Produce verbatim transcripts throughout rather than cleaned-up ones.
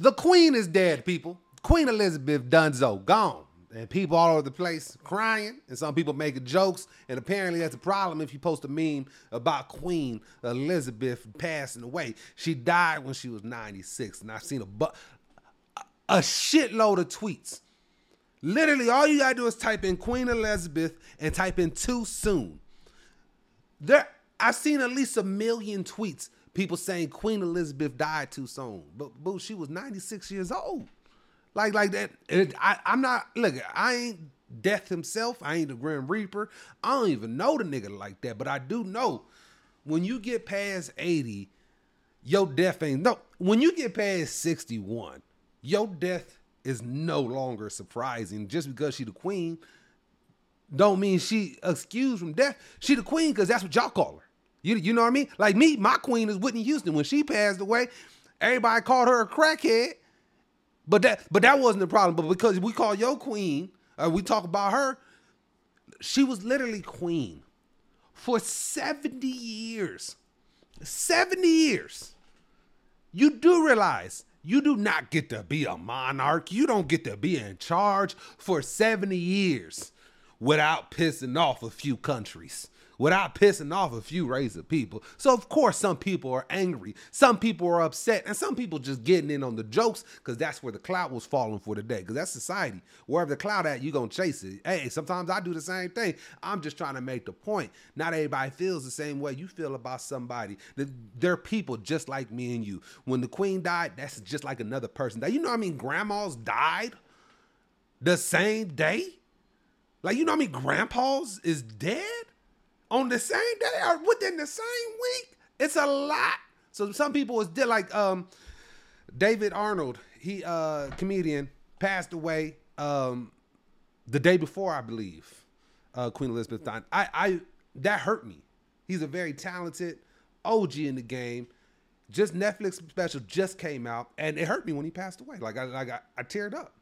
The queen is dead, people. Queen Elizabeth Dunzo, gone. And people all over the place crying. And some people making jokes. And apparently that's a problem if you post a meme about Queen Elizabeth passing away. She died when she was ninety-six. And I've seen a, bu- a shitload of tweets. Literally, all you got to do is type in Queen Elizabeth and type in too soon. There, I've seen at least a million tweets. People saying Queen Elizabeth died too soon. But, boo, she was ninety-six years old. Like, like that. It, I, I'm not, look, I ain't Death himself. I ain't the Grim Reaper. I don't even know the nigga like that. But I do know when you get past eighty, your death ain't, no, when you get past sixty-one, your death is no longer surprising. Just because she the queen don't mean she excused from death. She the queen because that's what y'all call her. You, you know what I mean? Like me, my queen is Whitney Houston. When she passed away, everybody called her a crackhead. But that but that wasn't the problem. But because we call your queen, uh, we talk about her, she was literally queen for seventy years. seventy years. You do realize you do not get to be a monarch. You don't get to be in charge for seventy years without pissing off a few countries, without pissing off a few razor people. So, of course, some people are angry. Some people are upset. And some people just getting in on the jokes because that's where the clout was falling for today. Because that's society. Wherever the clout at, you're going to chase it. Hey, sometimes I do the same thing. I'm just trying to make the point. Not everybody feels the same way you feel about somebody. They're people just like me and you. When the queen died, that's just like another person. You know what I mean? Grandmas died the same day. Like, you know what I mean? Grandpas is dead. On the same day or within the same week. It's a lot. So some people was dead, like um, David Arnold, he uh comedian, passed away um, the day before, I believe, uh, Queen Elizabeth died. I, I, that hurt me. He's a very talented O G in the game. Just Netflix special just came out, and it hurt me when he passed away. Like I, like I, I teared up.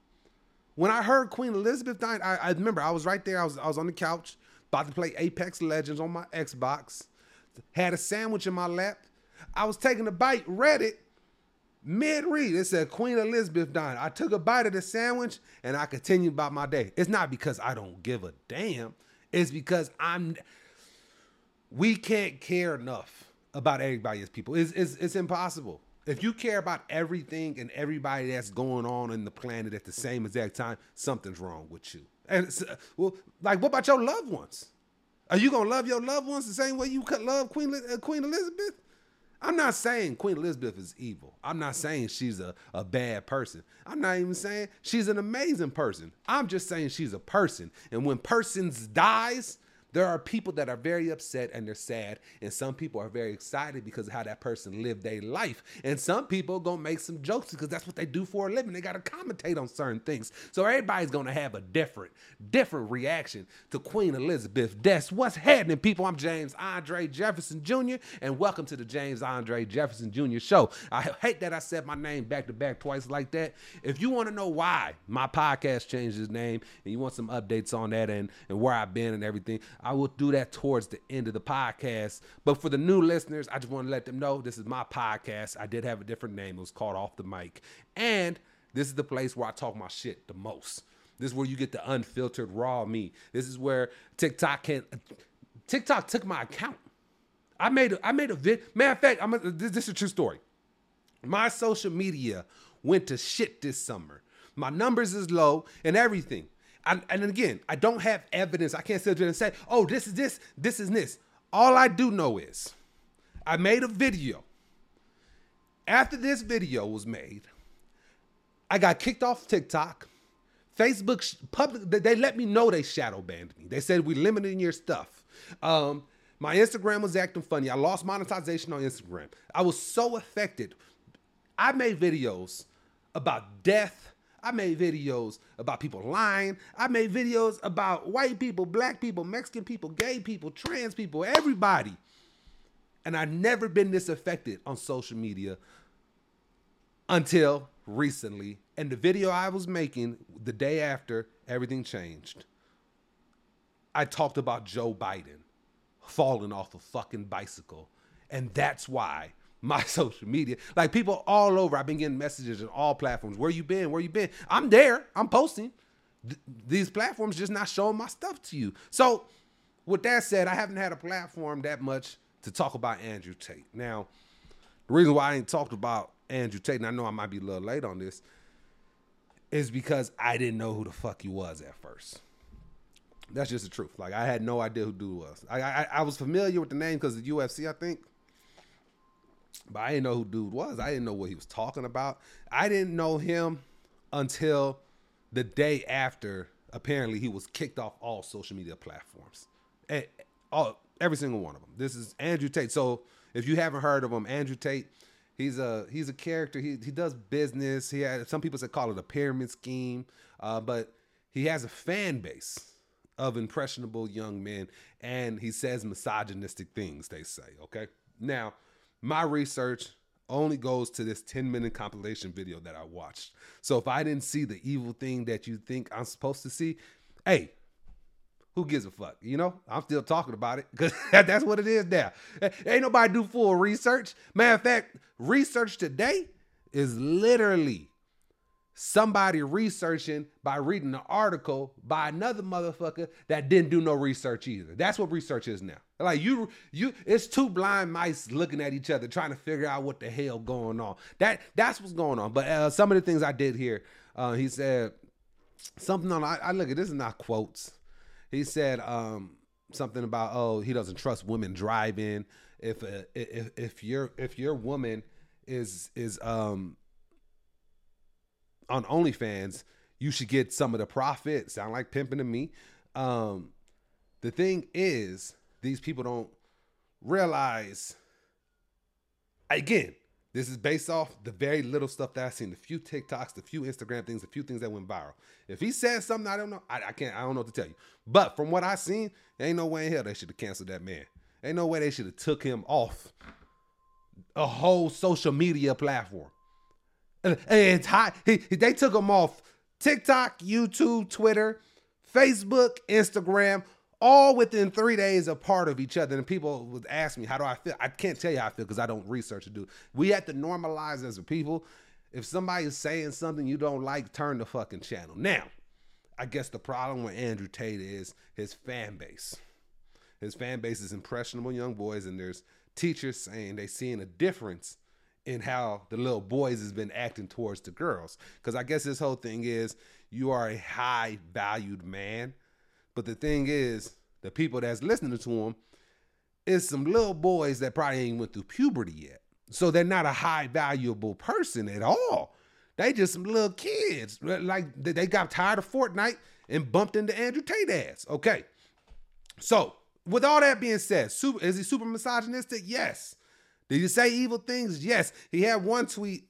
When I heard Queen Elizabeth died, I, I remember I was right there. I was, I was on the couch. About to play Apex Legends on my Xbox. Had a sandwich in my lap. I was taking a bite, read it, mid-read. It said Queen Elizabeth died. I took a bite of the sandwich and I continued about my day. It's not because I don't give a damn. It's because I'm, we can't care enough about everybody as people. It's, it's, it's impossible. If you care about everything and everybody that's going on in the planet at the same exact time, something's wrong with you. And uh, well, like, what about your loved ones? Are you gonna love your loved ones the same way you could love Queen uh, Queen Elizabeth? I'm not saying Queen Elizabeth is evil. I'm not saying she's a, a bad person. I'm not even saying she's an amazing person. I'm just saying she's a person. And when persons dies, there are people that are very upset and they're sad. And some people are very excited because of how that person lived their life. And some people are going to make some jokes because that's what they do for a living. They got to commentate on certain things. So everybody's going to have a different, different reaction to Queen Elizabeth death. What's happening, people? I'm James Andre Jefferson Junior And welcome to the James Andre Jefferson Junior Show. I hate that I said my name back to back twice like that. If you want to know why my podcast changed its name and you want some updates on that and, and where I've been and everything, I will do that towards the end of the podcast. But for the new listeners, I just want to let them know this is my podcast. I did have a different name. It was called Off the Mic. And this is the place where I talk my shit the most. This is where you get the unfiltered raw me. This is where TikTok can TikTok took my account. I made a, I made a vid. Matter of fact, I'm a, this, this is a true story. My social media went to shit this summer. My numbers is low and everything. I, and again, I don't have evidence. I can't sit there and say, oh, this is this, this is this. All I do know is I made a video. After this video was made, I got kicked off TikTok. Facebook, public, they let me know they shadow banned me. They said, we're limiting your stuff. Um, my Instagram was acting funny. I lost monetization on Instagram. I was so affected. I made videos about death. I made videos about people lying. I made videos about white people, black people, Mexican people, gay people, trans people, everybody. And I've never been this affected on social media until recently. And the video I was making the day after, everything changed. I talked about Joe Biden falling off a fucking bicycle. And that's why my social media. Like, people all over, I've been getting messages on all platforms. Where you been? Where you been? I'm there. I'm posting. Th- these platforms just not showing my stuff to you. So with that said, I haven't had a platform that much to talk about Andrew Tate. Now, the reason why I ain't talked about Andrew Tate, and I know I might be a little late on this, is because I didn't know who the fuck he was at first. That's just the truth. Like, I had no idea who dude was. I I, I was familiar with the name because of the U F C, I think. But I didn't know who dude was. I didn't know what he was talking about. I didn't know him until the day after, apparently, he was kicked off all social media platforms. And all, every single one of them. This is Andrew Tate. So if you haven't heard of him, Andrew Tate, he's a he's a character. He he does business. He had, some people call it a pyramid scheme, uh, but he has a fan base of impressionable young men, and he says misogynistic things, they say, okay? Now, my research only goes to this ten-minute compilation video that I watched. So if I didn't see the evil thing that you think I'm supposed to see, hey, who gives a fuck? You know, I'm still talking about it because that's what it is now. Ain't nobody do full research. Matter of fact, research today is literally somebody researching by reading an article by another motherfucker that didn't do no research either. That's what research is now. Like, you, you, it's two blind mice looking at each other trying to figure out what the hell going on. That, that's what's going on. But uh, some of the things I did hear, uh, he said something on, I, I look at this is not quotes. He said um, something about, oh, he doesn't trust women driving. If uh, if if your if your woman is is um, on OnlyFans, you should get some of the profit. Sound like pimping to me. Um, the thing is, these people don't realize. Again, this is based off the very little stuff that I've seen, the few TikToks, the few Instagram things, the few things that went viral. If he says something, I don't know. I, I can't, I don't know what to tell you. But from what I've seen, there ain't no way in hell they should have canceled that man. Ain't no way they should have took him off a whole social media platform. And it's hot. He, they took him off TikTok, YouTube, Twitter, Facebook, Instagram, all within three days apart of each other. And people would ask me, how do I feel? I can't tell you how I feel because I don't research to do. We have to normalize as a people. If somebody is saying something you don't like, turn the fucking channel. Now, I guess the problem with Andrew Tate is his fan base. His fan base is impressionable young boys, and there's teachers saying they're seeing a difference in how the little boys has been acting towards the girls. Because I guess this whole thing is you are a high valued man. But the thing is, the people that's listening to him is some little boys that probably ain't went through puberty yet. So they're not a high valuable person at all. They just some little kids. Like, they got tired of Fortnite and bumped into Andrew Tate ass. Okay. So with all that being said, super, is he super misogynistic? Yes. Did he say evil things? Yes. He had one tweet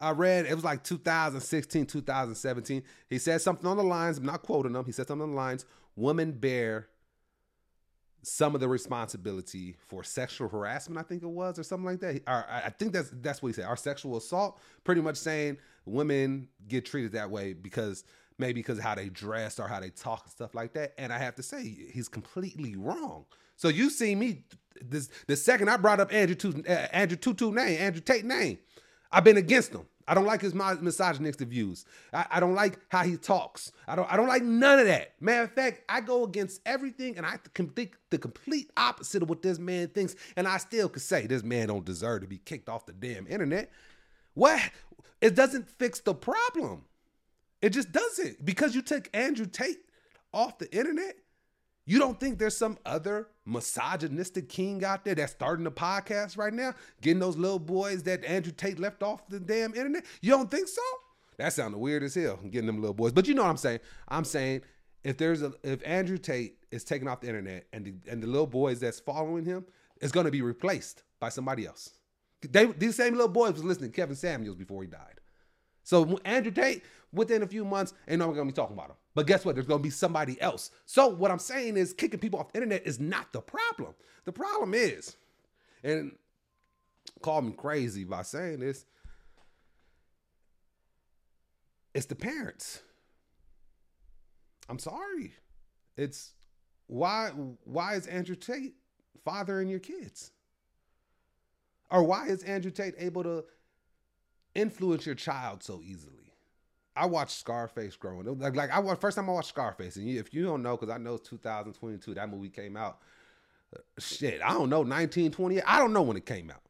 I read, it was like two thousand sixteen, two thousand seventeen. He said something on the lines, I'm not quoting him. He said something on the lines, women bear some of the responsibility for sexual harassment, I think it was, or something like that. Or I think that's that's what he said. Our sexual assault, pretty much saying women get treated that way because maybe because of how they dress or how they talk and stuff like that. And I have to say, he's completely wrong. So you see me, this, the second I brought up Andrew Tutu, uh, Andrew Tutu name, Andrew Tate name, I've been against him. I don't like his misogynistic views. I, I don't like how he talks. I don't I don't like none of that. Matter of fact, I go against everything, and I think the complete opposite of what this man thinks, and I still could say this man don't deserve to be kicked off the damn internet. What? It doesn't fix the problem. It just doesn't. Because you took Andrew Tate off the internet, you don't think there's some other misogynistic king out there that's starting a podcast right now, getting those little boys that Andrew Tate left off the damn internet? You don't think so? That sounded weird as hell, getting them little boys. But you know what I'm saying? I'm saying if there's a if Andrew Tate is taken off the internet and the, and the little boys that's following him is going to be replaced by somebody else. They, these same little boys was listening to Kevin Samuels before he died. So Andrew Tate, within a few months, ain't no one gonna be talking about him. But guess what? There's gonna be somebody else. So what I'm saying is kicking people off the internet is not the problem. The problem is, and call me crazy by saying this, it's the parents. I'm sorry. It's why why is Andrew Tate fathering your kids? Or why is Andrew Tate able to influence your child so easily? I watched Scarface growing up. Like, like I watched, first time I watched Scarface, and you, if you don't know, because I know it's two thousand twenty-two, that movie came out. Uh, shit, I don't know, nineteen twenty-eight. I don't know when it came out.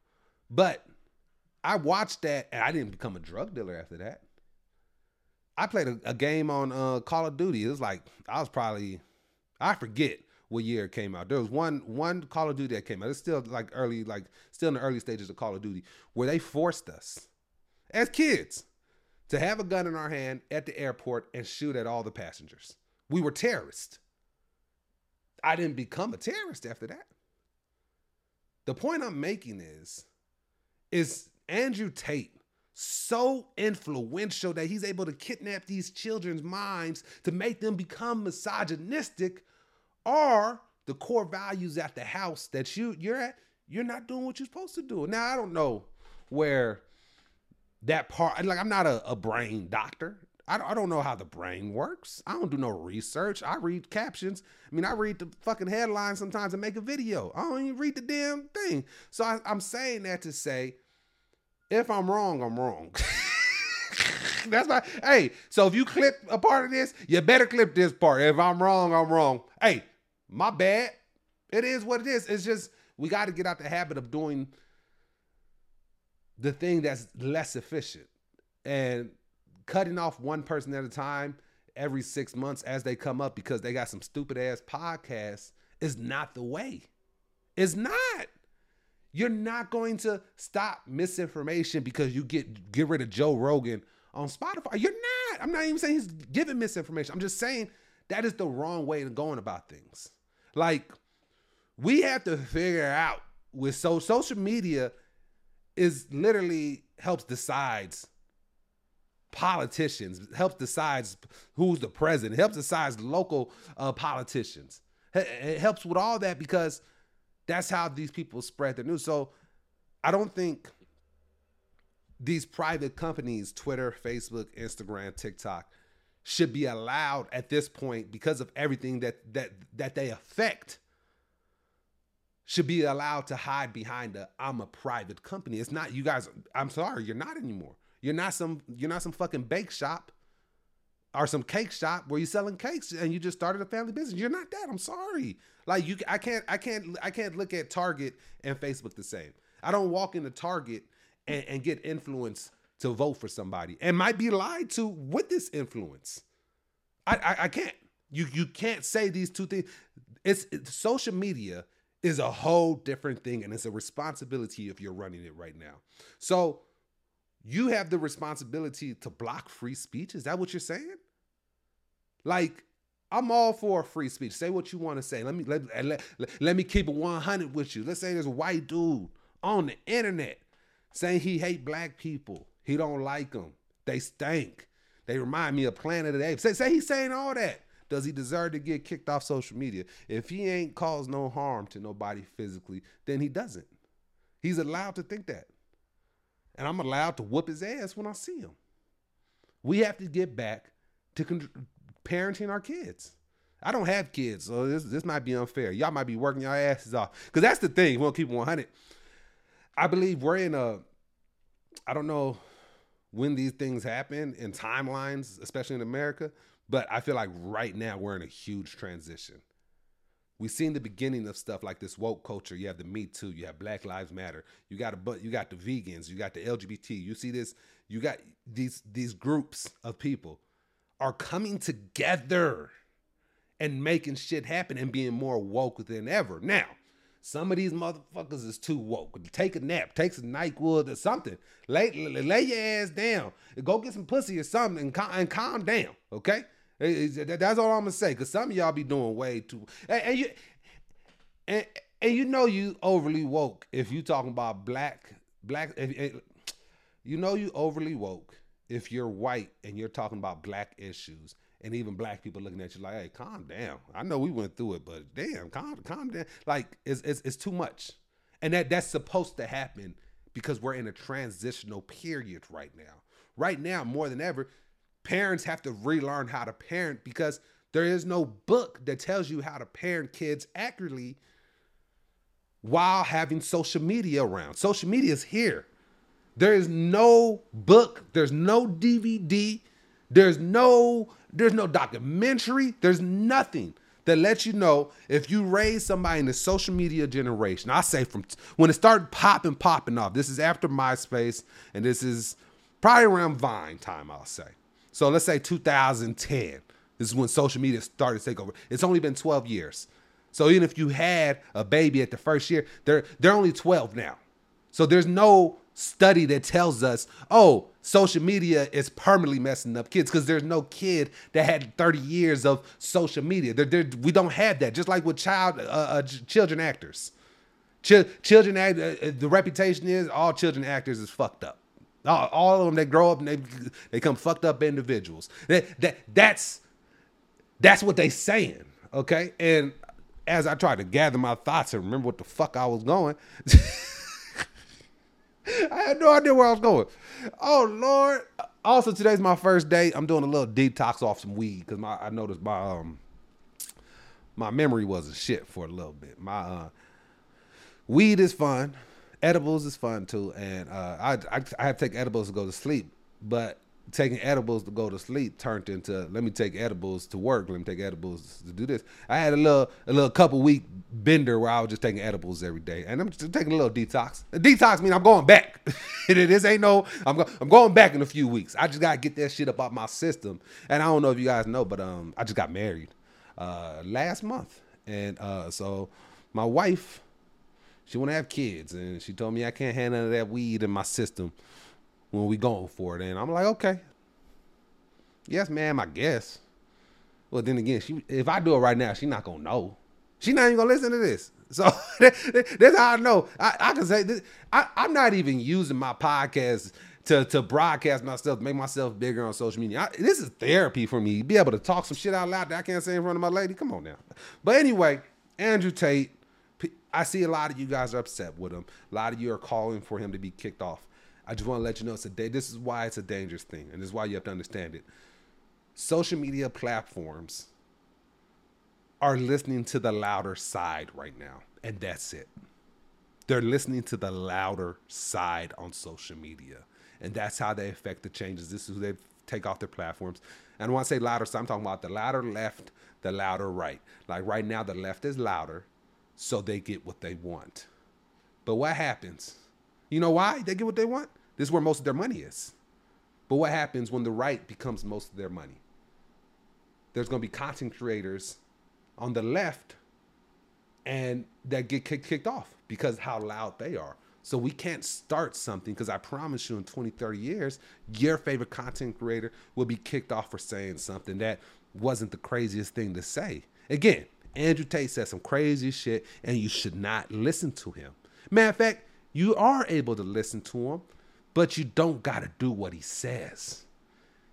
But I watched that, and I didn't become a drug dealer after that. I played a, a game on uh, Call of Duty. It was like, I was probably, I forget what year it came out. There was one one Call of Duty that came out. It's still like early, like still in the early stages of Call of Duty, where they forced us as kids to have a gun in our hand at the airport and shoot at all the passengers. We were terrorists. I didn't become a terrorist after that. The point I'm making is, is Andrew Tate so influential that he's able to kidnap these children's minds to make them become misogynistic? Or the core values at the house that you, you're at, you're not doing what you're supposed to do. Now, I don't know where that part, like I'm not a, a brain doctor. I don't, I don't know how the brain works. I don't do no research. I read captions. I mean, I read the fucking headlines sometimes and make a video. I don't even read the damn thing. So I, I'm saying that to say, if I'm wrong, I'm wrong. That's my, hey, so if you clip a part of this, you better clip this part. If I'm wrong, I'm wrong. Hey. My bad. It is what it is. It's just, we got to get out the habit of doing the thing that's less efficient and cutting off one person at a time every six months as they come up because they got some stupid ass podcasts is not the way. It's not. You're not going to stop misinformation because you get, get rid of Joe Rogan on Spotify. You're not. I'm not even saying he's giving misinformation. I'm just saying that is the wrong way of going about things. Like, we have to figure out with so social media is literally helps decides politicians, helps decides who's the president, helps decides local uh, politicians. It helps with all that because that's how these people spread their news. So I don't think these private companies, Twitter, Facebook, Instagram, TikTok, should be allowed at this point because of everything that that that they affect, should be allowed to hide behind a I'm a private company. It's not, you guys, I'm sorry, you're not anymore. You're not some you're not some fucking bake shop or some cake shop where you're selling cakes and you just started a family business. You're not that. I'm sorry. Like you I can't I can't I can't look at Target and Facebook the same. I don't walk into Target and, and get influenced to vote for somebody and might be lied to with this influence. I, I, I can't, you, you can't say these two things. It's, it's social media is a whole different thing. And it's a responsibility if you're running it right now. So you have the responsibility to block free speech. Is that what you're saying? Like, I'm all for free speech. Say what you want to say. Let me, let, let, let me keep it one hundred with you. Let's say there's a white dude on the internet saying he hate black people. He don't like them. They stink. They remind me of Planet of the Apes. Say, say he's saying all that. Does he deserve to get kicked off social media? If he ain't caused no harm to nobody physically, then he doesn't. He's allowed to think that. And I'm allowed to whoop his ass when I see him. We have to get back to con- parenting our kids. I don't have kids, so this, this might be unfair. Y'all might be working your asses off. Because that's the thing. We'll keep it one hundred. I believe we're in a, I don't know when these things happen in timelines, especially in America, but I feel like right now we're in a huge transition. We've seen the beginning of stuff like this woke culture. You have the Me Too, you have Black Lives Matter, you got a, you got the vegans, you got the L G B T. You see this, you got these these groups of people are coming together and making shit happen and being more woke than ever. Now, some of these motherfuckers is too woke. Take a nap, take some NyQuil or something. Lay, lay your ass down. Go get some pussy or something and, cal- and calm down, okay? That's all I'm going to say, because some of y'all be doing way too... And, and, you, and, and you know you overly woke if you talking about black... black. If, if, you know you overly woke if you're white and you're talking about black issues. And even black people looking at you like, hey, calm down. I know we went through it, but damn, calm, calm down. Like, it's, it's it's too much. And that that's supposed to happen because we're in a transitional period right now. Right now, more than ever, parents have to relearn how to parent because there is no book that tells you how to parent kids accurately while having social media around. Social media is here. There is no book. There's no D V D. There's no, there's no documentary. There's nothing that lets you know if you raise somebody in the social media generation. I say from t- when it started popping, popping off. This is after MySpace, and this is probably around Vine time, I'll say. So let's say two thousand ten. This is when social media started to take over. It's only been twelve years. So even if you had a baby at the first year, they're they're only twelve now. So there's no study that tells us, oh, social media is permanently messing up kids, because there's no kid that had thirty years of social media. They're, they're, we don't have that. Just like with child, uh, uh, children actors, Ch- children act, uh, the reputation is all children actors is fucked up. All, all of them, they grow up and they they become fucked up individuals. That, that that's that's what they saying, okay? And as I tried to gather my thoughts and remember what the fuck I was going. I had no idea where I was going. Oh, Lord. Also, today's my first day. I'm doing a little detox off some weed because I noticed my um my memory wasn't shit for a little bit. My uh, weed is fun. Edibles is fun, too. And uh, I, I, I have to take edibles to go to sleep. But taking edibles to go to sleep turned into, let me take edibles to work. Let me take edibles to do this. I had a little a little couple week bender where I was just taking edibles every day. And I'm just taking a little detox. A detox means I'm going back. This ain't no, I'm, go, I'm going back in a few weeks. I just got to get that shit up out my system. And I don't know if you guys know, but um, I just got married uh, last month. And uh, so my wife, she want to have kids. And she told me I can't have none of that weed in my system when we going for it. And I'm like, okay. Yes, ma'am, I guess. Well, then again, she, if I do it right now, she not going to know. She not even going to listen to this. So that's how I know. I, I can say this. I, I'm not even using my podcast to, to broadcast myself, make myself bigger on social media. I, this is therapy for me. Be able to talk some shit out loud that I can't say in front of my lady. Come on now. But anyway, Andrew Tate, I see a lot of you guys are upset with him. A lot of you are calling for him to be kicked off. I just want to let you know it's a da- this is why it's a dangerous thing, and this is why you have to understand it. Social media platforms are listening to the louder side right now, and that's it. They're listening to the louder side on social media, and that's how they affect the changes. This is who they take off their platforms. And when I say louder side, I'm talking about the louder left, the louder right. Like right now, the left is louder, so they get what they want. But what happens? You know why? They get what they want. This is where most of their money is. But what happens when the right becomes most of their money? There's going to be content creators on the left and that get kicked off because how loud they are. So we can't start something, because I promise you in twenty, thirty years, your favorite content creator will be kicked off for saying something that wasn't the craziest thing to say. Again, Andrew Tate said some crazy shit, and you should not listen to him. Matter of fact, you are able to listen to him, but you don't got to do what he says.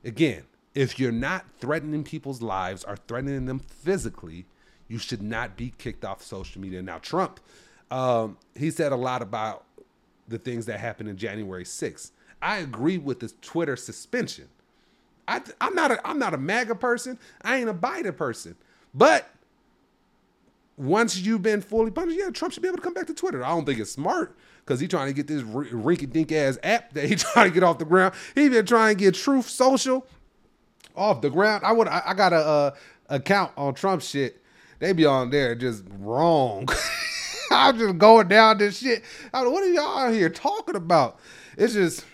Again, if you're not threatening people's lives or threatening them physically, you should not be kicked off social media. Now, Trump, um, he said a lot about the things that happened in January sixth. I agree with his Twitter suspension. I, I'm not a, I'm not a MAGA person. I ain't a Biden person. But once you've been fully punished, yeah, Trump should be able to come back to Twitter. I don't think it's smart, because he's trying to get this r- rinky-dink-ass app that he's trying to get off the ground. He been trying to get Truth Social off the ground. I would, I, I got a uh, account on Trump shit. They be on there just wrong. I'm just going down this shit. I mean, what are y'all out here talking about? It's just,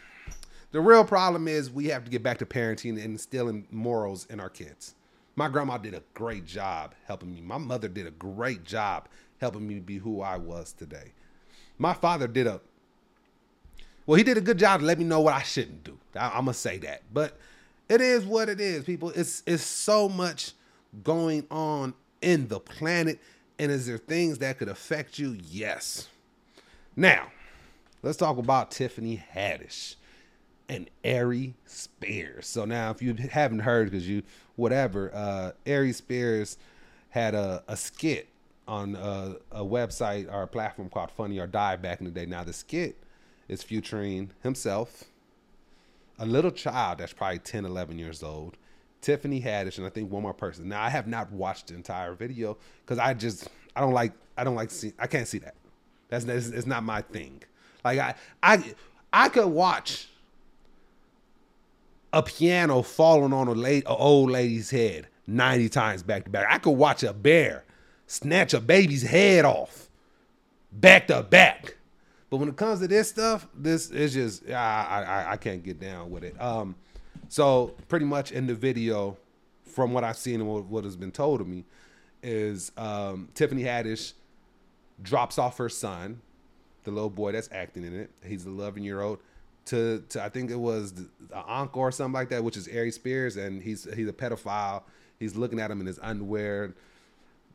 the real problem is we have to get back to parenting and instilling morals in our kids. My grandma did a great job helping me. My mother did a great job helping me be who I was today. My father did a, well, he did a good job to let me know what I shouldn't do. I, I'm going to say that. But it is what it is, people. It's it's so much going on in the planet. And is there things that could affect you? Yes. Now, let's talk about Tiffany Haddish and Ari Spears. So now, if you haven't heard, because you, whatever, uh, Ari Spears had a, a skit on a, a website or a platform called Funny or Die back in the day. Now the skit is featuring himself, a little child that's probably ten, eleven years old, Tiffany Haddish, and I think one more person. Now I have not watched the entire video because I just, I don't like, I don't like, see, I can't see that. That's, that's it's not my thing. Like I I I could watch a piano falling on a late an old lady's head ninety times back to back. I could watch a bear snatch a baby's head off back to back. But when it comes to this stuff, this is just I I I can't get down with it. Um, so pretty much in the video, from what I've seen and what, what has been told to me, is um, Tiffany Haddish drops off her son, the little boy that's acting in it. He's eleven year old to, to I think it was the, the uncle or something like that, which is Ari Spears, and he's he's a pedophile. He's looking at him in his underwear.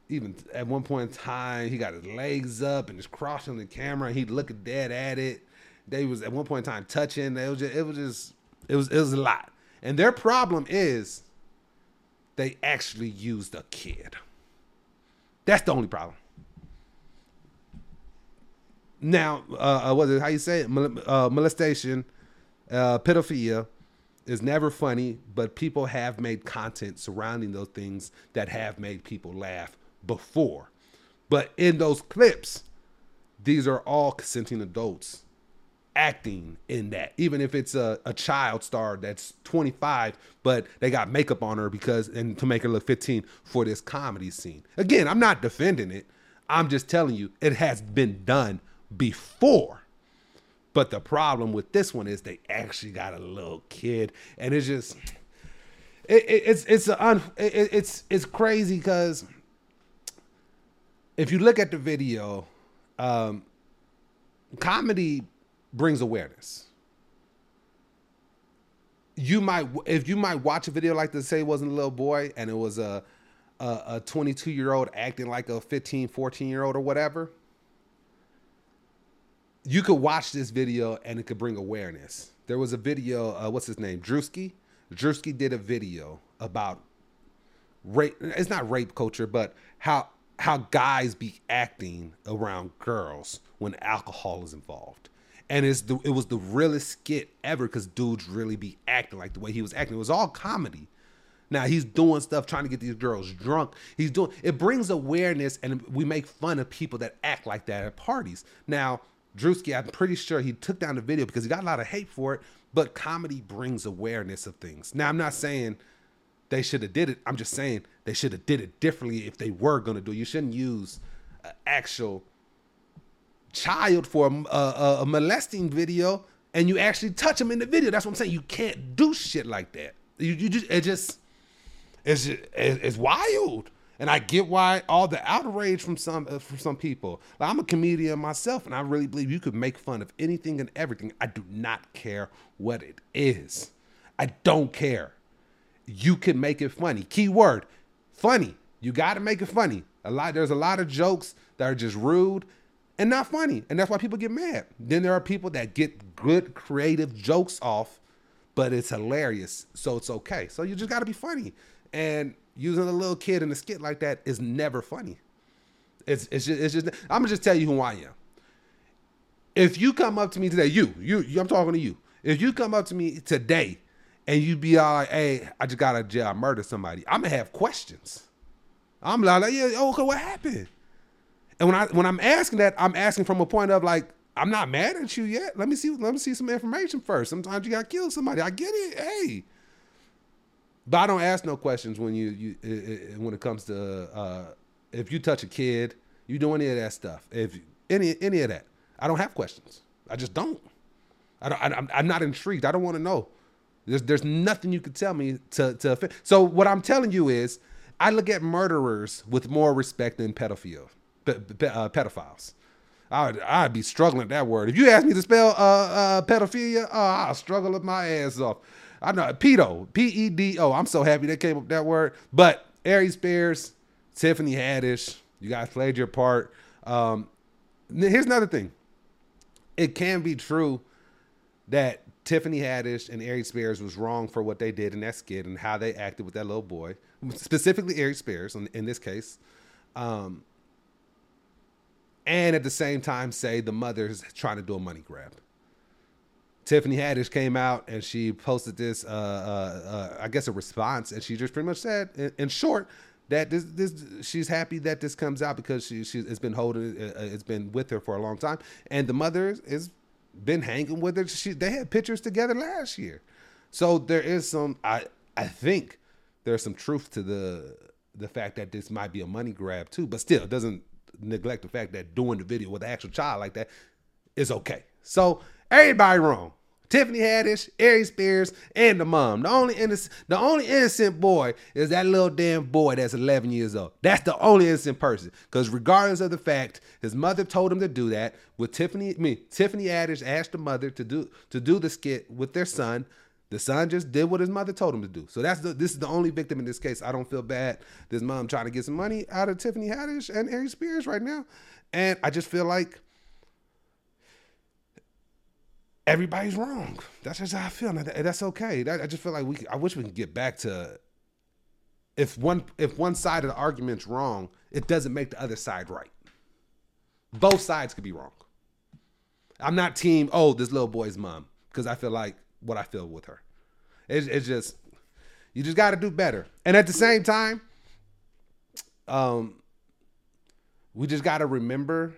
Even at one point in time, he got his legs up and just crossing the camera, and he'd look dead at it. They was at one point in time touching. It was just, it was just, it was, it was a lot. And their problem is they actually used a kid. That's the only problem. Now, uh, what is it, how you say it? Mol- uh, molestation, uh, pedophilia is never funny, but people have made content surrounding those things that have made people laugh before. But in those clips, these are all consenting adults acting in that, even if it's a, a child star that's twenty-five, but they got makeup on her because and to make her look fifteen for this comedy scene. Again, I'm not defending it. I'm just telling you it has been done before. But the problem with this one is they actually got a little kid, and it's just it, it, it's it's a un, it, it's it's crazy because if you look at the video, um, comedy brings awareness. You might if you might watch a video like this, say it wasn't a little boy and it was a a twenty-two year old acting like a fifteen, fourteen year old or whatever. You could watch this video and it could bring awareness. There was a video, uh, what's his name? Drewski. Drewski did a video about rape. It's not rape culture, but how how guys be acting around girls when alcohol is involved. And it's the, it was the realest skit ever because dudes really be acting like the way he was acting. It was all comedy. Now he's doing stuff trying to get these girls drunk. He's doing it brings awareness, and we make fun of people that act like that at parties. Now, Drewski, I'm pretty sure he took down the video because he got a lot of hate for it, but comedy brings awareness of things. Now, I'm not saying they should have did it. I'm just saying they should have did it differently if they were going to do it. You shouldn't use an actual child for a, a, a molesting video, and you actually touch him in the video. That's what I'm saying. You can't do shit like that. You, you just, it just, it's, just, it's wild. And I get why all the outrage from some uh, from some people. Like, I'm a comedian myself, and I really believe you could make fun of anything and everything. I do not care what it is. I don't care. You can make it funny. Key word, funny. You got to make it funny. A lot there's a lot of jokes that are just rude and not funny, and that's why people get mad. Then there are people that get good creative jokes off, but it's hilarious, so it's okay. So you just got to be funny. And using a little kid in a skit like that is never funny. It's it's just, it's just I'm gonna just tell you who I am. If you come up to me today, you, you, you I'm talking to you. If you come up to me today and you be all like, hey, I just got out of jail, I murdered somebody, I'm gonna have questions. I'm like, yeah, okay, what happened? And when I when I'm asking that, I'm asking from a point of like, I'm not mad at you yet. Let me see, let me see some information first. Sometimes you gotta kill somebody. I get it. Hey. But I don't ask no questions when you, you it, it, when it comes to uh, if you touch a kid, you do any of that stuff. If any any of that, I don't have questions. I just don't. I don't. I, I'm, I'm not intrigued. I don't want to know. There's there's nothing you could tell me to to offend. So what I'm telling you is, I look at murderers with more respect than pedophile pe, pe, uh, pedophiles. I'd I'd be struggling with that word. If you ask me to spell uh, uh, pedophilia, uh, I'll struggle with my ass off. I know, pedo, P E D O. I'm so happy they came up with that word. But Ari Spears, Tiffany Haddish, you guys played your part. Um, here's another thing. It can be true that Tiffany Haddish and Ari Spears was wrong for what they did in that skit and how they acted with that little boy, specifically Ari Spears in, in this case. Um, and at the same time, say the mother's trying to do a money grab. Tiffany Haddish came out and she posted this, uh, uh, uh, I guess, a response, and she just pretty much said, in, in short, that this this she's happy that this comes out because she she it's been holding uh, it's been with her for a long time, and the mother is, is been hanging with her. She they had pictures together last year, so there is some I I think there's some truth to the the fact that this might be a money grab too, but still it doesn't neglect the fact that doing the video with an actual child like that is okay. So everybody wrong. Tiffany Haddish, Aries Spears, and the mom. The only innocent, the only innocent boy is that little damn boy that's eleven years old. That's the only innocent person. Because regardless of the fact, his mother told him to do that. With Tiffany, I mean, Tiffany Haddish asked the mother to do to do the skit with their son. The son just did what his mother told him to do. So that's the, this is the only victim in this case. I don't feel bad. This mom trying to get some money out of Tiffany Haddish and Aries Spears right now, and I just feel like everybody's wrong. That's just how I feel. That's okay. I just feel like we. I wish we could get back to if one if one side of the argument's wrong, it doesn't make the other side right. Both sides could be wrong. I'm not team. Oh, this little boy's mom, because I feel like what I feel with her. It's, it's just you just got to do better. And at the same time, um, we just got to remember.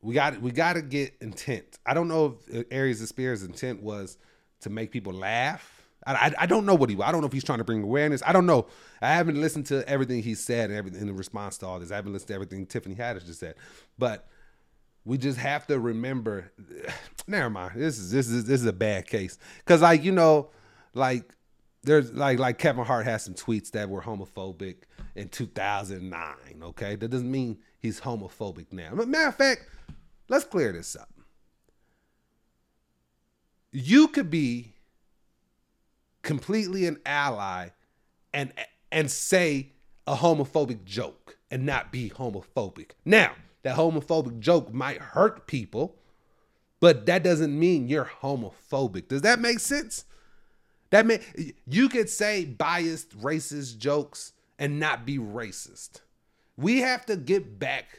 We got we got to get intent. I don't know if Aries Spears' intent was to make people laugh. I, I I don't know what he. I don't know if he's trying to bring awareness. I don't know. I haven't listened to everything he said and everything in response to all this. I haven't listened to everything Tiffany Haddish just said. But we just have to remember. Never mind. This is this is this is a bad case because like you know like there's like like Kevin Hart has some tweets that were homophobic in two thousand nine. Okay, that doesn't mean he's homophobic now. Matter of fact. Let's clear this up. You could be completely an ally and and say a homophobic joke and not be homophobic. Now, that homophobic joke might hurt people, but that doesn't mean you're homophobic. Does that make sense? That may, you could say biased, racist jokes and not be racist. We have to get back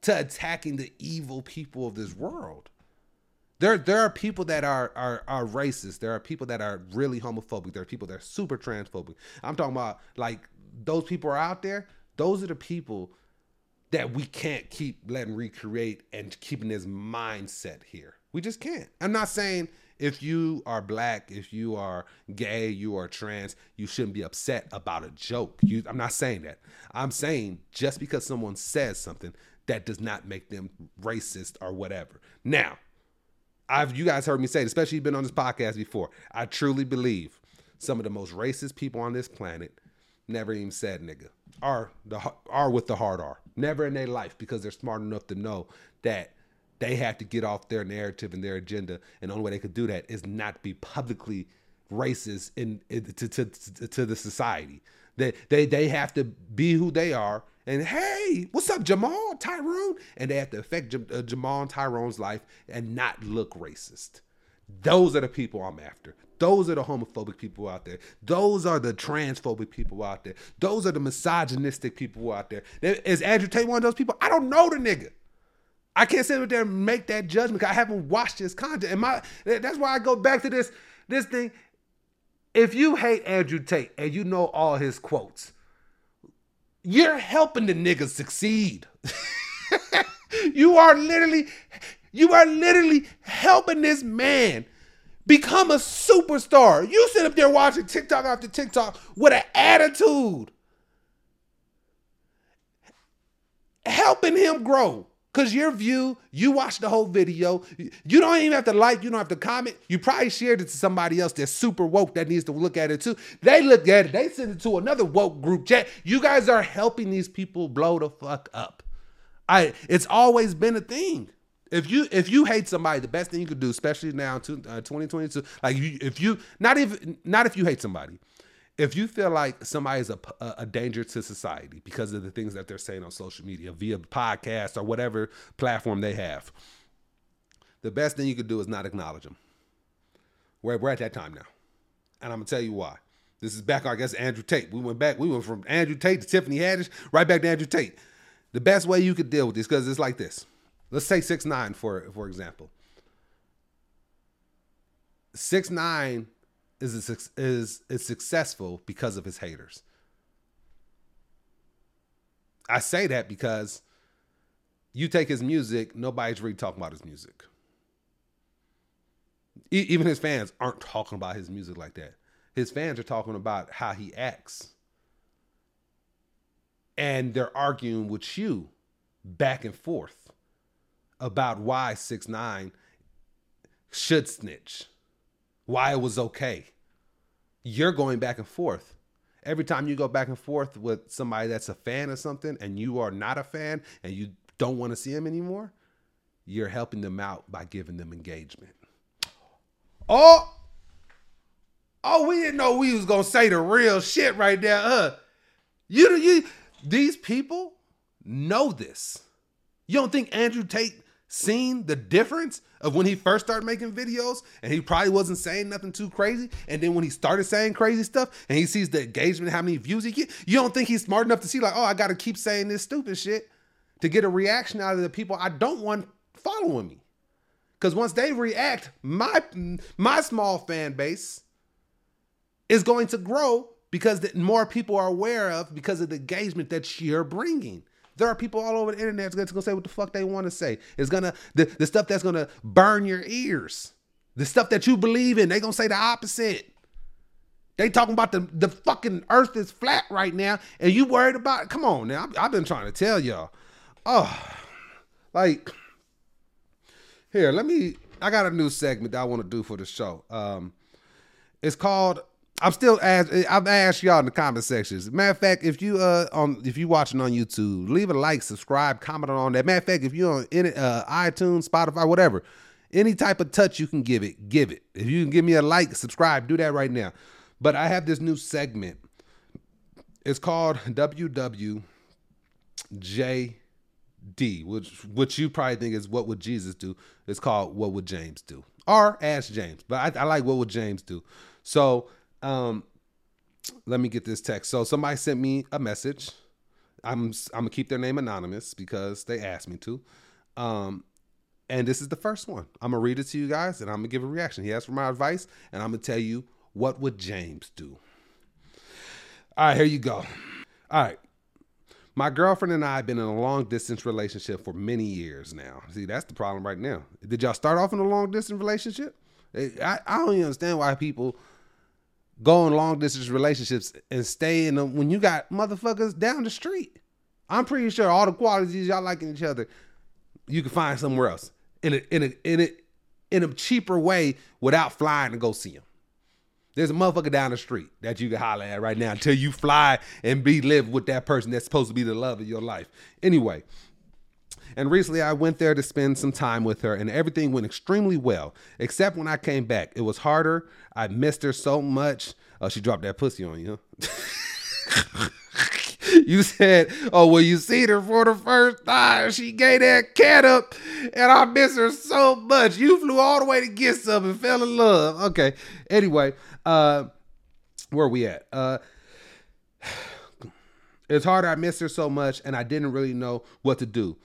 to attacking the evil people of this world. There, there are people that are, are are racist. There are people that are really homophobic. There are people that are super transphobic. I'm talking about like those people are out there. Those are the people that we can't keep letting recreate and keeping this mindset here. We just can't. I'm not saying if you are black, if you are gay, you are trans, you shouldn't be upset about a joke. You, I'm not saying that. I'm saying just because someone says something, that does not make them racist or whatever. Now, I've you guys heard me say it, especially you've been on this podcast before. I truly believe some of the most racist people on this planet never even said nigga. Are the are with the hard R. Never in their life, because they're smart enough to know that they have to get off their narrative and their agenda. And the only way they could do that is not be publicly racist in, in to, to, to, to the society. They, they they have to be who they are. And hey, what's up, Jamal, Tyrone? And they have to affect J- uh, Jamal and Tyrone's life and not look racist. Those are the people I'm after. Those are the homophobic people out there. Those are the transphobic people out there. Those are the misogynistic people out there. Is Andrew Tate one of those people? I don't know the nigga. I can't sit up there and make that judgment because I haven't watched his content. And my that's why I go back to this this thing. If you hate Andrew Tate and you know all his quotes, you're helping the niggas succeed. You are literally, you are literally helping this man become a superstar. You sit up there watching TikTok after TikTok with an attitude, helping him grow. Cause your view, you watch the whole video. You don't even have to like, you don't have to comment. You probably shared it to somebody else that's super woke that needs to look at it too. They look at it, they send it to another woke group chat. You guys are helping these people blow the fuck up. I it's always been a thing. If you if you hate somebody, the best thing you could do, especially now in twenty twenty-two, like you, if you not even not if you hate somebody. If you feel like somebody is a, a danger to society because of the things that they're saying on social media via podcast or whatever platform they have, the best thing you could do is not acknowledge them. We're, we're at that time now. And I'm going to tell you why. This is back, I guess, Andrew Tate. We went back. We went from Andrew Tate to Tiffany Haddish, right back to Andrew Tate. The best way you could deal with this, because it's like this. Let's say six nine for for example. six nine is is is successful because of his haters. I say that because you take his music, nobody's really talking about his music. E- even his fans aren't talking about his music like that. His fans are talking about how he acts. And they're arguing with you back and forth about why six nine should snitch, why it was okay. You're going back and forth. Every time you go back and forth with somebody that's a fan of something and you are not a fan and you don't want to see him anymore, you're helping them out by giving them engagement. Oh, oh, we didn't know we was going to say the real shit right there. Huh? You, you, these people know this. You don't think Andrew Tate seen the difference of when he first started making videos and he probably wasn't saying nothing too crazy, and then when he started saying crazy stuff and he sees the engagement, how many views he get? You don't think he's smart enough to see like, oh, I got to keep saying this stupid shit to get a reaction out of the people I don't want following me? Because once they react, my my small fan base is going to grow because the, more people are aware of because of the engagement that you're bringing. There are people all over the internet that's going to say what the fuck they want to say. It's going to, the, the stuff that's going to burn your ears. The stuff that you believe in, they're going to say the opposite. They talking about the, the fucking earth is flat right now, and you worried about it. Come on now. I've been trying to tell y'all. Oh, like, here, let me, I got a new segment that I want to do for the show. Um, it's called, I'm still asked, I've asked y'all in the comment sections. Matter of fact, if you uh on if you watching on YouTube, leave a like, subscribe, comment on that. Matter of fact, if you're on any, uh, iTunes, Spotify, whatever, any type of touch you can give it, give it. If you can give me a like, subscribe, do that right now. But I have this new segment. It's called W W J D, which which you probably think is what would Jesus do. It's called What Would James Do? Or Ask James. But I, I like What Would James Do. So Um, let me get this text. So somebody sent me a message. I'm, I'm gonna keep their name anonymous because they asked me to. Um, and this is the first one. I'm gonna read it to you guys and I'm gonna give a reaction. He asked for my advice and I'm gonna tell you what would James do. All right, here you go. All right. My girlfriend and I have been in a long distance relationship for many years now. See, that's the problem right now. Did y'all start off in a long distance relationship? I, I don't even understand why people go in long distance relationships and stay in them when you got motherfuckers down the street. I'm pretty sure all the qualities y'all like in each other, you can find somewhere else in a, in a, in a, in a cheaper way without flying to go see them. There's a motherfucker down the street that you can holler at right now until you fly and be live with that person that's supposed to be the love of your life. Anyway, and recently I went there to spend some time with her and everything went extremely well, except when I came back. It was harder. I missed her so much. Oh, she dropped that pussy on you, huh? You said, oh, well, you seen her for the first time. She gave that cat up and I miss her so much. You flew all the way to get some and fell in love. Okay. Anyway, uh, where are we at? Uh, it's harder. I missed her so much and I didn't really know what to do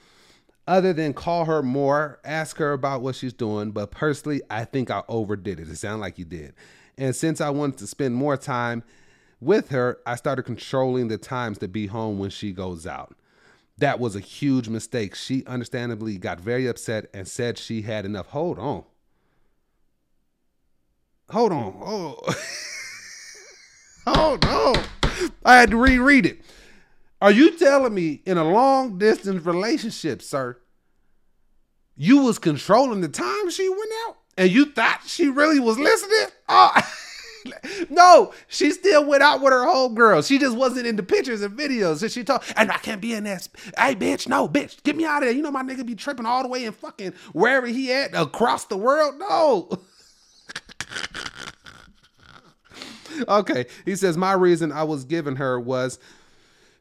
other than call her more, ask her about what she's doing. But personally, I think I overdid it. It sounded like you did. And since I wanted to spend more time with her, I started controlling the times to be home when she goes out. That was a huge mistake. She understandably got very upset and said she had enough. Hold on. Hold on. Oh, hold on. I had to reread it. Are you telling me in a long distance relationship, sir, you was controlling the time she went out and you thought she really was listening? Oh, no, she still went out with her whole girl. She just wasn't in the pictures and videos. And she told, and I can't be in that. Hey, bitch, no, bitch, get me out of there. You know, my nigga be tripping all the way in fucking wherever he at across the world. No. Okay. He says, my reason I was giving her was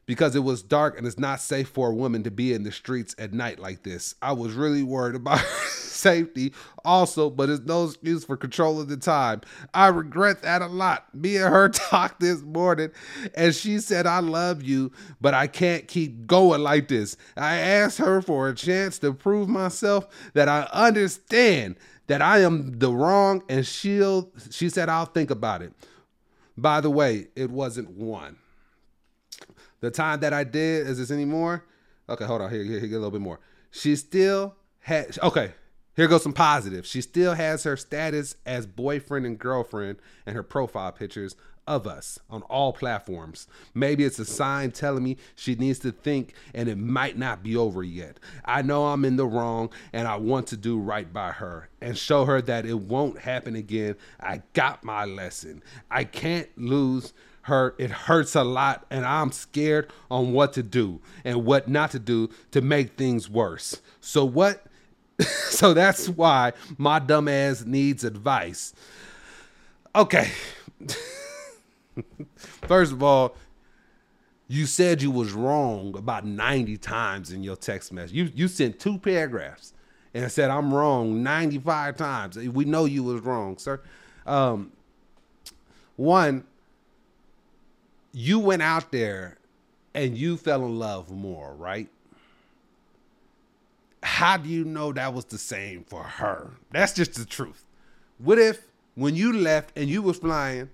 because it was dark and it's not safe for a woman to be in the streets at night like this. I was really worried about her safety also, but it's no excuse for controlling the time. I regret that a lot. Me and her talked this morning and she said, I love you, but I can't keep going like this. I asked her for a chance to prove myself that I understand that I am the wrong and she'll, she said, I'll think about it. By the way, it wasn't one. The time that I did, is this anymore? Okay, hold on. Here, here, here, get a little bit more. She still had, okay, here goes some positive. She still has her status as boyfriend and girlfriend and her profile pictures of us on all platforms. Maybe it's a sign telling me she needs to think and it might not be over yet. I know I'm in the wrong and I want to do right by her and show her that it won't happen again. I got my lesson. I can't lose her. It hurts a lot and I'm scared on what to do and what not to do to make things worse. So what? So that's why my dumb ass needs advice. Okay. First of all, you said you was wrong about ninety times in your text message. You you sent two paragraphs and said I'm wrong ninety-five times. We know you was wrong, sir. Um, one, you went out there and you fell in love more, right? How do you know that was the same for her? That's just the truth. What if when you left and you was flying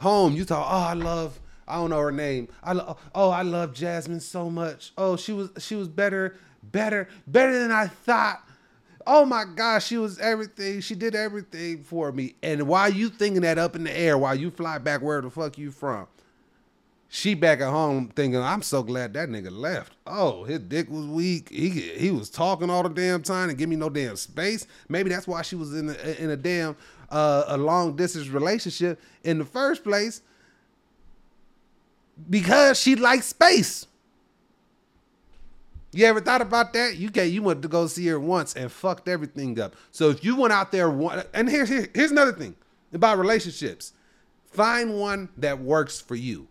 home, you thought, oh, I love, I don't know her name. I lo- oh, I love Jasmine so much. Oh, she was she was better, better, better than I thought. Oh my gosh, she was everything. She did everything for me. And while you thinking that up in the air, while you fly back where the fuck you from, she back at home thinking, I'm so glad that nigga left. Oh, his dick was weak. He he was talking all the damn time and give me no damn space. Maybe that's why she was in a, in a damn uh, a long distance relationship in the first place, because she likes space. You ever thought about that? You can't, you went to go see her once and fucked everything up. So if you went out there, one, and here's here, here's another thing about relationships, find one that works for you.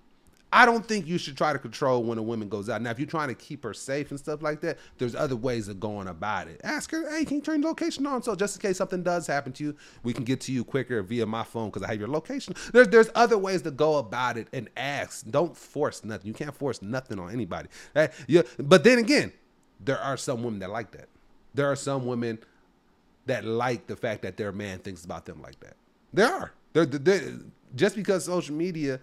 I don't think you should try to control when a woman goes out. Now, if you're trying to keep her safe and stuff like that, there's other ways of going about it. Ask her, hey, can you turn your location on? So just in case something does happen to you, we can get to you quicker via my phone because I have your location. There's there's other ways to go about it and ask. Don't force nothing. You can't force nothing on anybody. That, yeah, but then again, there are some women that like that. There are some women that like the fact that their man thinks about them like that. There are. They're, they're, just because social media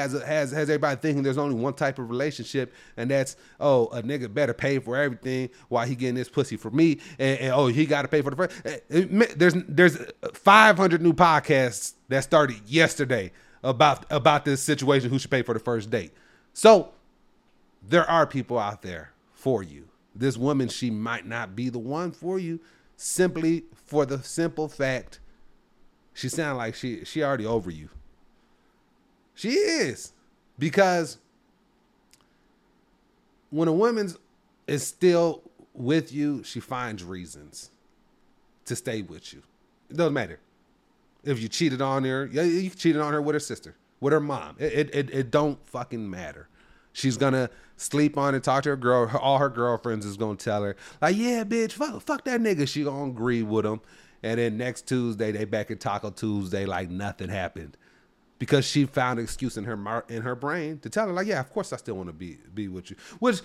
Has has has everybody thinking there's only one type of relationship, and that's, oh, a nigga better pay for everything while he getting this pussy for me, and, and oh, he got to pay for the first. There's there's five hundred new podcasts that started yesterday about about this situation, who should pay for the first date. So there are people out there for you. This woman, she might not be the one for you, simply for the simple fact she sound like she she already over you. She is, because when a woman is still with you, she finds reasons to stay with you. It doesn't matter if you cheated on her. Yeah, you cheated on her with her sister, with her mom. It it it, it don't fucking matter. She's gonna sleep on and talk to her girl. Her, all her girlfriends is gonna tell her like, yeah, bitch, fuck, fuck that nigga. She gonna agree with him, and then next Tuesday they back at Taco Tuesday like nothing happened. Because she found an excuse in her in her brain to tell her, like, yeah, of course I still want to be be with you. Which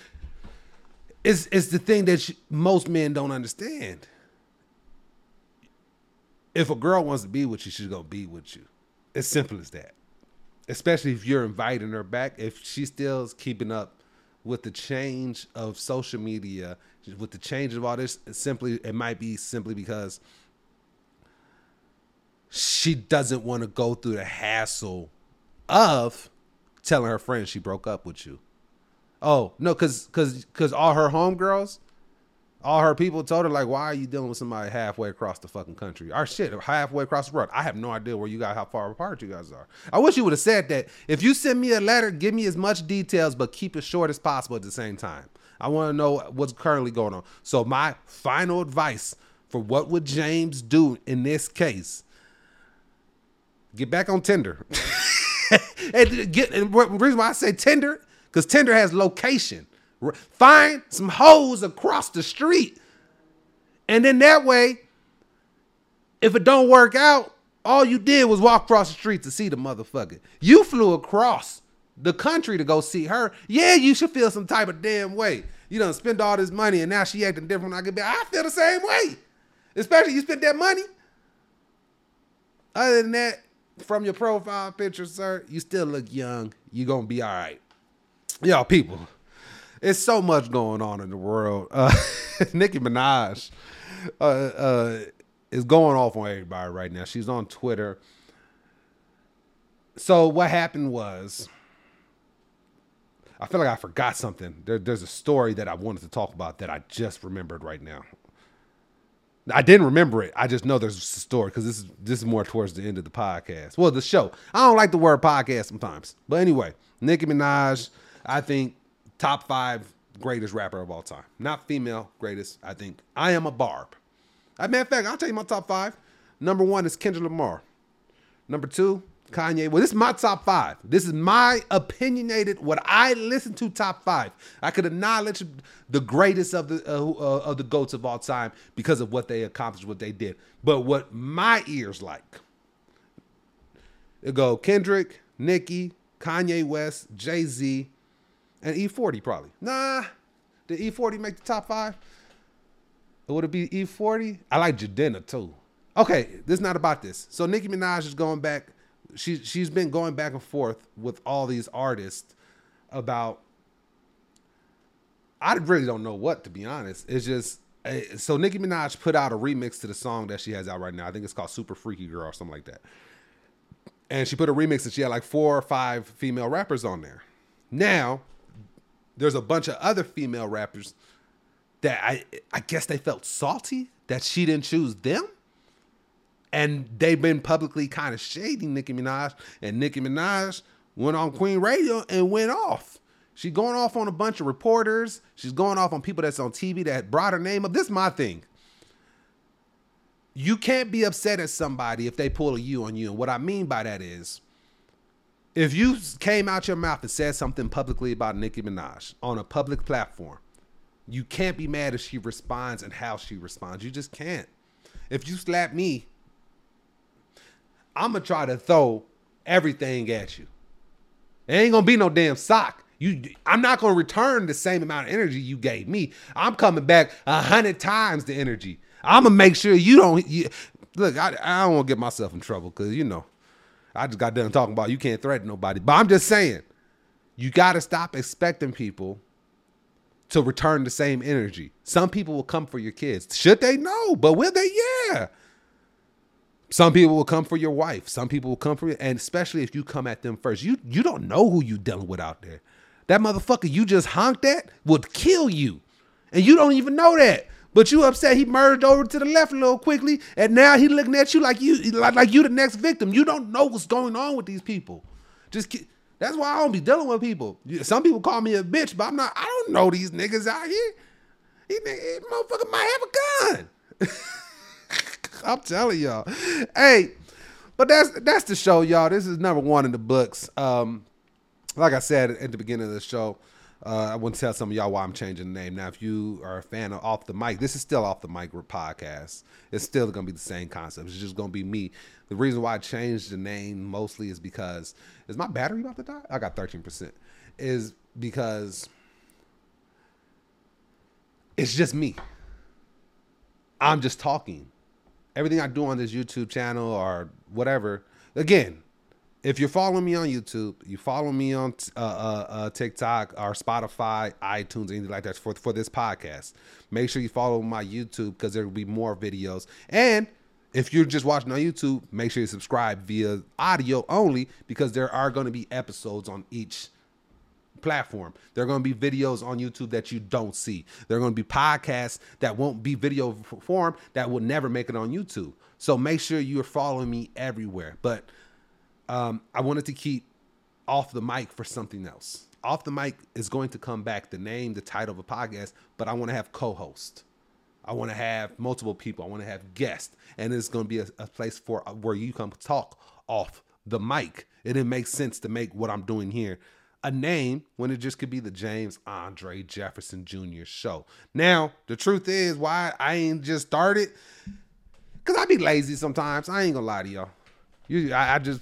is is the thing that she, most men don't understand. If a girl wants to be with you, she's going to be with you. It's simple as that. Especially if you're inviting her back. If she still's keeping up with the change of social media, with the change of all this, it's simply it might be simply because she doesn't want to go through the hassle of telling her friends she broke up with you. Oh, no, because cause, cause all her homegirls, all her people told her, like, why are you dealing with somebody halfway across the fucking country? Or shit, halfway across the world. I have no idea where you got, how far apart you guys are. I wish you would have said that. If you send me a letter, give me as much details, but keep it short as possible at the same time. I want to know what's currently going on. So my final advice for what would James do in this case, get back on Tinder. and get, and the reason why I say Tinder, because Tinder has location. Find some hoes across the street. And then that way, if it don't work out, all you did was walk across the street to see the motherfucker. You flew across the country to go see her. Yeah, you should feel some type of damn way. You done spend all this money and now she acting different. I get back. I feel the same way. Especially you spent that money. Other than that, from your profile picture, sir, you still look young. You're going to be all right. Y'all people, it's so much going on in the world. Uh, Nicki Minaj uh, uh, is going off on everybody right now. She's on Twitter. So what happened was, I feel like I forgot something. There, there's a story that I wanted to talk about that I just remembered right now. I didn't remember it. I just know there's a story because this is this is more towards the end of the podcast. Well, the show. I don't like the word podcast sometimes. But anyway, Nicki Minaj, I think top five greatest rapper of all time. Not female greatest. I think I Am a Barb. As a matter of fact, I'll tell you my top five. Number one is Kendrick Lamar. Number two, Kanye. Well, this is my top five. This is my opinionated, what I listen to, top five. I could acknowledge the greatest of the uh, uh, of the GOATs of all time because of what they accomplished, what they did. But what my ears like, it go Kendrick, Nicki, Kanye West, Jay-Z, and E forty probably. Nah, did E forty make the top five? Or would it be E forty? I like Jadena too. Okay, this is not about this. So Nicki Minaj is going back. She, she's been going back and forth with all these artists about, I really don't know what, to be honest. It's just, so Nicki Minaj put out a remix to the song that she has out right now. I think it's called Super Freaky Girl or something like that. And she put a remix and she had like four or five female rappers on there. Now, there's a bunch of other female rappers that I, I guess they felt salty that she didn't choose them. And they've been publicly kind of shading Nicki Minaj. And Nicki Minaj went on Queen Radio and went off. She's going off on a bunch of reporters. She's going off on people that's on T V that brought her name up. This is my thing. You can't be upset at somebody if they pull a U on you. And what I mean by that is, if you came out your mouth and said something publicly about Nicki Minaj on a public platform, you can't be mad if she responds and how she responds. You just can't. If you slap me, I'm going to try to throw everything at you. It ain't going to be no damn sock. You, I'm not going to return the same amount of energy you gave me. I'm coming back a hundred times the energy. I'm going to make sure you don't. You, look, I, I don't want to get myself in trouble because, you know, I just got done talking about you can't threaten nobody. But I'm just saying, you got to stop expecting people to return the same energy. Some people will come for your kids. Should they? No. But will they? Yeah. Some people will come for your wife. Some people will come for you. And especially if you come at them first, you you don't know who you dealing with out there. That motherfucker you just honked at would kill you. And you don't even know that. But you upset he merged over to the left a little quickly. And now he looking at you like you like, like you the next victim. You don't know what's going on with these people. Just That's why I don't be dealing with people. Some people call me a bitch, but I'm not. I don't know these niggas out here. These niggas, motherfucker might have a gun. I'm telling y'all. Hey, but that's that's the show, y'all. This is number one in the books. Um, like I said at the beginning of the show, uh, I want to tell some of y'all why I'm changing the name. Now, if you are a fan of Off the Mic, this is still Off the Mic podcast. It's still going to be the same concept. It's just going to be me. The reason why I changed the name mostly is because, is my battery about to die? I got thirteen percent. Is because it's just me. I'm just talking. Everything I do on this YouTube channel or whatever. Again, if you're following me on YouTube, you follow me on uh, uh, uh, TikTok or Spotify, iTunes, anything like that for, for this podcast. Make sure you follow my YouTube because there will be more videos. And if you're just watching on YouTube, make sure you subscribe via audio only because there are going to be episodes on each platform. There are going to be videos on YouTube that you don't see. There are going to be podcasts that won't be video form that will never make it on YouTube. So make sure you're following me everywhere. But um, I wanted to keep Off the Mic for something else. Off the Mic is going to come back, the name, the title of a podcast, but I want to have co-hosts. I want to have multiple people. I want to have guests. And it's going to be a, a place for where you come talk off the mic. It didn't make sense to make what I'm doing here a name when it just could be the James Andre Jefferson Junior Show. Now, the truth is why I ain't just started, because I be lazy sometimes. I ain't gonna lie to y'all. You, I, I just,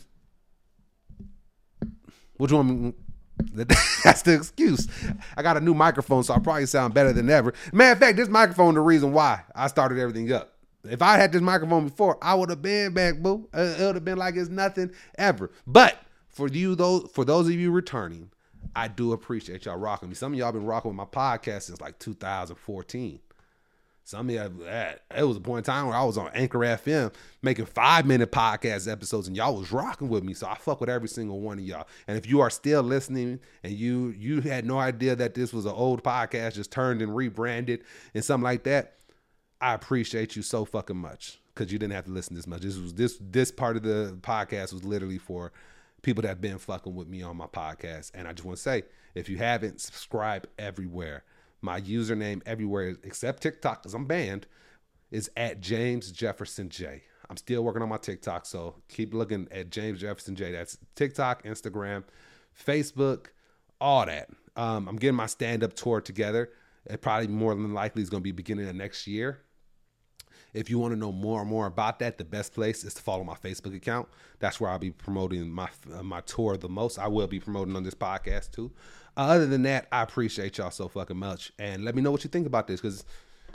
which one, that's the excuse. I got a new microphone, so I probably sound better than ever. Matter of fact, this microphone, the reason why I started everything up. If I had this microphone before, I would have been back, boo. It would have been like it's nothing ever. But For you, though, for those of you returning, I do appreciate y'all rocking me. Some of y'all been rocking with my podcast since like two thousand fourteen. Some of y'all, it was a point in time where I was on Anchor F M making five-minute podcast episodes, and y'all was rocking with me. So I fuck with every single one of y'all. And if you are still listening and you you had no idea that this was an old podcast just turned and rebranded and something like that, I appreciate you so fucking much because you didn't have to listen this much. This was this this part of the podcast was literally for people that have been fucking with me on my podcast. And I just want to say, if you haven't, subscribe everywhere. My username everywhere except TikTok, because I'm banned, is at James Jefferson J. I'm still working on my TikTok, so keep looking at James Jefferson J. That's TikTok, Instagram, Facebook, all that. Um, I'm getting my stand-up tour together. It probably more than likely is going to be beginning of next year. If you want to know more and more about that, the best place is to follow my Facebook account. That's where I'll be promoting my uh, my tour the most. I will be promoting on this podcast too. Uh, other than that, I appreciate y'all so fucking much. And let me know what you think about this, because,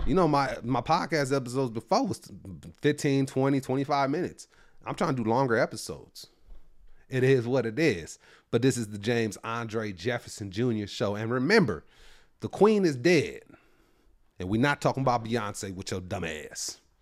you know, my, my podcast episodes before was fifteen, twenty, twenty-five minutes. I'm trying to do longer episodes. It is what it is. But this is the James Andre Jefferson Junior Show. And remember, the queen is dead. And we're not talking about Beyonce with your dumb ass.